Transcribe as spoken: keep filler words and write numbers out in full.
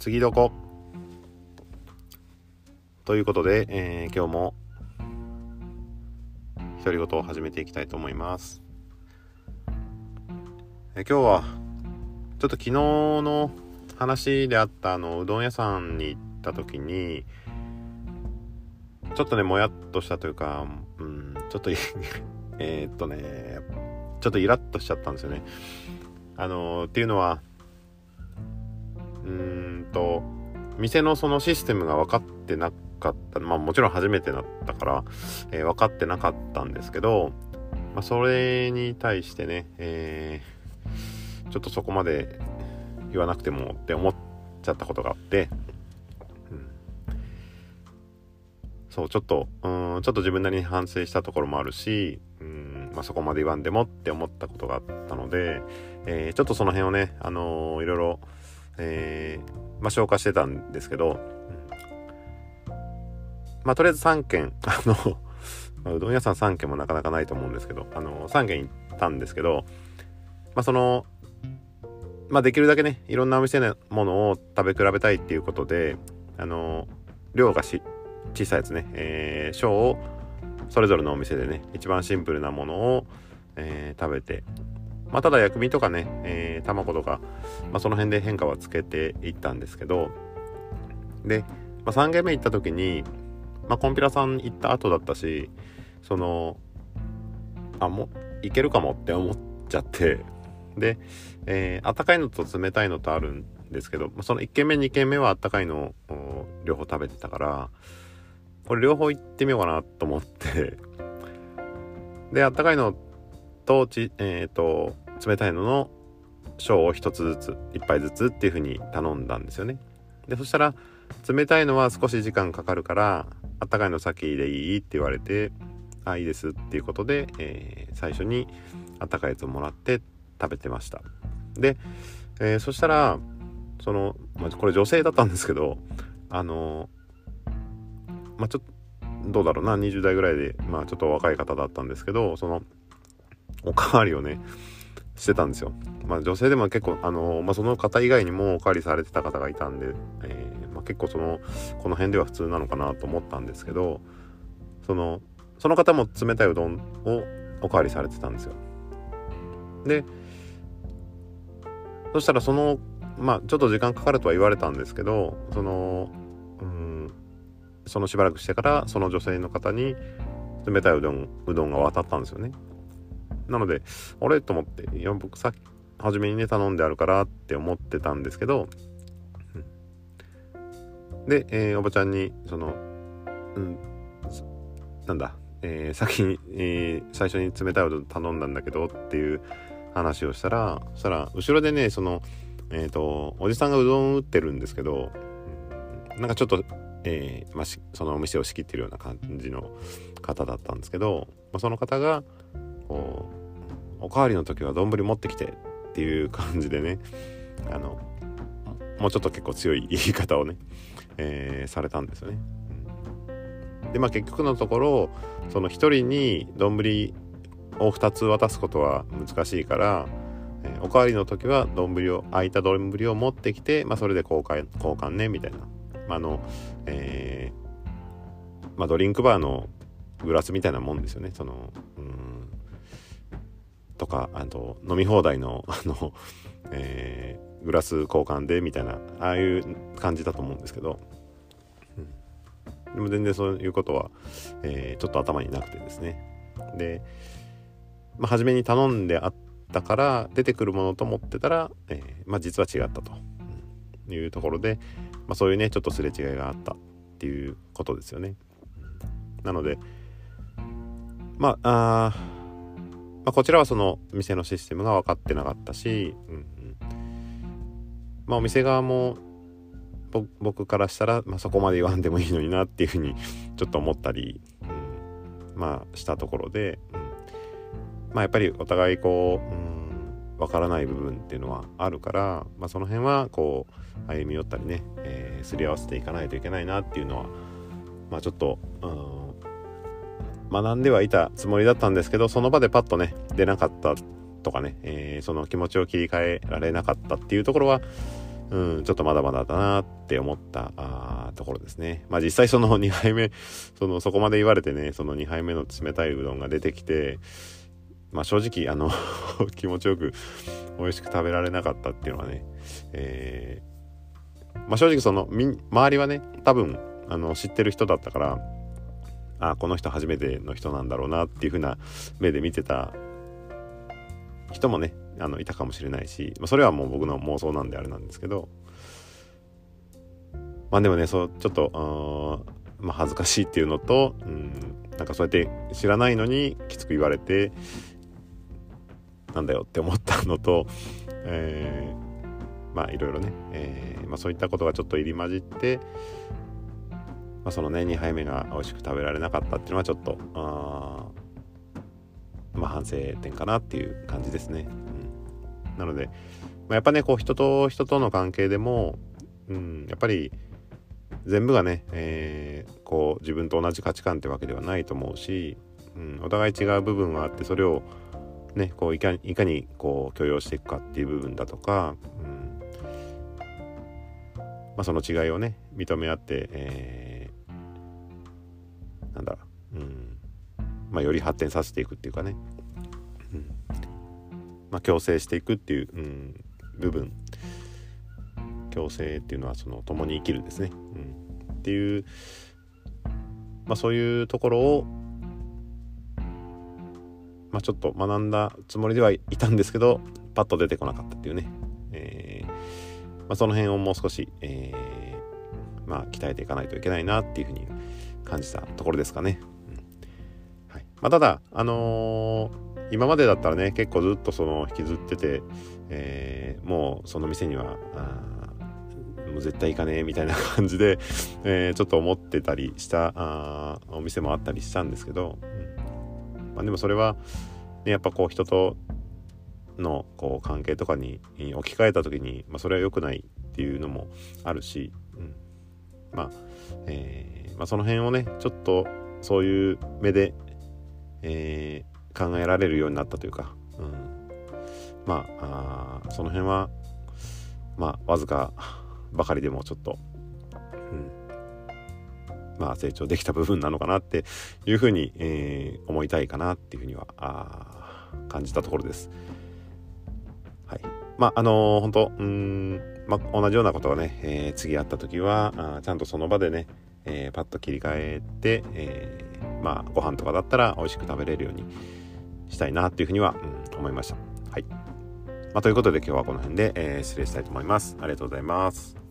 次どこということで、えー、今日も独り言を始めていきたいと思います。え今日はちょっと昨日の話であったあのうどん屋さんに行った時にちょっとねもやっとしたというか、うん、ちょっとえーっとねちょっとイラッとしちゃったんですよね。あのー、っていうのはうーんと店のそのシステムが分かってなかった、まあもちろん初めてだったから、えー、分かってなかったんですけど、まあ、それに対してね、えー、ちょっとそこまで言わなくてもって思っちゃったことがあって、うん、そうちょっとうーんちょっと自分なりに反省したところもあるし、うんまあ、そこまで言わんでもって思ったことがあったので、えー、ちょっとその辺をねあのー、いろいろ、えーまあ、消化してたんですけど、まあ、とりあえずさんけんあのうどん屋さんさんけんもなかなかないと思うんですけど、あのさんけん行ったんですけど、まあそのまあできるだけねいろんなお店のものを食べ比べたいっていうことで、あの量がし小さいやつね、えー、小をそれぞれのお店でね一番シンプルなものを、えー、食べて、まあ、ただ薬味とかね、えー、卵とか、まあ、その辺で変化はつけていったんですけど、で、まあ、さんけんめ行った時に、まあ、コンピラさん行った後だったし、そのあもういけるかもって思っちゃって、で、えー、温かいのと冷たいのとあるんですけど、そのいっけんめにけんめは温かいのを両方食べてたから、これ両方行ってみようかなと思って、で温かいのとち、えー、と冷たいのの小を一つずつ一杯ずつっていう風に頼んだんですよね。でそしたら冷たいのは少し時間かかるからあったかいの先でいいって言われて、あいいですっていうことで、えー、最初にあったかいやつをもらって食べてました。で、えー、そしたらその、まあ、これ女性だったんですけど、あのまあちょっとどうだろうなにじゅう代ぐらいで、まあ、ちょっと若い方だったんですけど、そのおかわりをねしてたんですよ。まあ女性でも結構あの、まあ、その方以外にもおかわりされてた方がいたんで、えーまあ、結構そのこの辺では普通なのかなと思ったんですけど、そのその方も冷たいうどんをおかわりされてたんですよ。でそしたらそのまあちょっと時間かかるとは言われたんですけど、そのうんそのしばらくしてからその女性の方に冷たいうどんうどんが渡ったんですよね。なのであれと思って、いや僕さっき初めにね頼んであるからって思ってたんですけど、うん、で、えー、おばちゃんにその、うん、なんだ、えー、先に、えー、最初に冷たいおどん頼んだんだけどっていう話をしたら、そしたら後ろでねその、えー、とおじさんがうどん打ってるんですけど、なんかちょっと、えーまあ、そのお店を仕切ってるような感じの方だったんですけど、まあ、その方がこうおかわりの時は丼持ってきてっていう感じでね、あのもうちょっと結構強い言い方をね、えー、されたんですよね。でまあ結局のところその一人に丼をふたつ渡すことは難しいから、えー、おかわりの時は丼を空いた丼を持ってきて、まあ、それで交換、交換ねみたいな、まああのえーまあ、ドリンクバーのグラスみたいなもんですよね。そのうんとかあと飲み放題のあの、えー、グラス交換でみたいなああいう感じだと思うんですけど、うん、でも全然そういうことは、えー、ちょっと頭になくてですね。で、まあ、初めに頼んであったから出てくるものと思ってたら、えーまあ、実は違ったというところで、まあ、そういうねちょっとすれ違いがあったっていうことですよね。なのでまああまあ、こちらはその店のシステムが分かってなかったし、うんうんまあ、お店側も僕からしたら、まあ、そこまで言わんでもいいのになっていうふうにちょっと思ったり、うん、まあしたところで、うんまあ、やっぱりお互いこう、うん、分からない部分っていうのはあるから、まあ、その辺はこう歩み寄ったりね、えー、すり合わせていかないといけないなっていうのは、まあ、ちょっと、うん学んではいたつもりだったんですけど、その場でパッとね出なかったとかね、えー、その気持ちを切り替えられなかったっていうところは、うん、ちょっとまだまだだなって思ったあところですね。まあ実際そのにはいめ、そのそこまで言われてね、そのにはいめの冷たいうどんが出てきて、まあ正直あの気持ちよく美味しく食べられなかったっていうのはね、えー、まあ正直その周りはね、多分あの知ってる人だったから、あこの人初めての人なんだろうなっていう風な目で見てた人もねあのいたかもしれないし、まあ、それはもう僕の妄想なんであれなんですけど、まあでもねそうちょっとあ、まあ、恥ずかしいっていうのと、うん、なんかそうやって知らないのにきつく言われてなんだよって思ったのと、えー、まあいろいろね、えーまあ、そういったことがちょっと入り混じって、まあ、そのねにはいめが美味しく食べられなかったっていうのはちょっとあまあ反省点かなっていう感じですね。うん、なので、まあ、やっぱねこう人と人との関係でも、うん、やっぱり全部がね、えー、こう自分と同じ価値観ってわけではないと思うし、うん、お互い違う部分はあって、それを、ね、こういかに、いかにこう許容していくかっていう部分だとか、うんまあ、その違いをね認め合って、えー、なんだろう、うんまあ、より発展させていくっていうかね、うんまあ、共生していくっていう、うん、部分、共生っていうのはその共に生きるですね、うん、っていう、まあ、そういうところを、まあ、ちょっと学んだつもりではいたんですけど、パッと出てこなかったっていうね、えーまあ、その辺をもう少し、えーまあ、鍛えていかないといけないなっていうふうに感じたところですかね。まあ、ただ、あのー、今までだったらね結構ずっとその引きずってて、えー、もうその店にはあもう絶対行かねえみたいな感じで、えー、ちょっと思ってたりしたあお店もあったりしたんですけど、まあ、でもそれは、ね、やっぱこう人とのこう関係とかに置き換えた時に、まあ、それは良くないっていうのもあるし、うんまあえーまあ、その辺をねちょっとそういう目でえー、考えられるようになったというか、うん、ま あ, あその辺はまあわずかばかりでもちょっと、うん、まあ成長できた部分なのかなっていうふうに、えー、思いたいかなっていうふうにはあ感じたところです。はい、まああのー、本当うん、まあ、同じようなことがね、えー、次あった時はあちゃんとその場でね、えー、パッと切り替えて、えーまあ、ご飯とかだったら美味しく食べれるようにしたいなっていうふうには、うん、思いました。はい。まあ、ということで今日はこの辺で、えー、失礼したいと思います。ありがとうございます。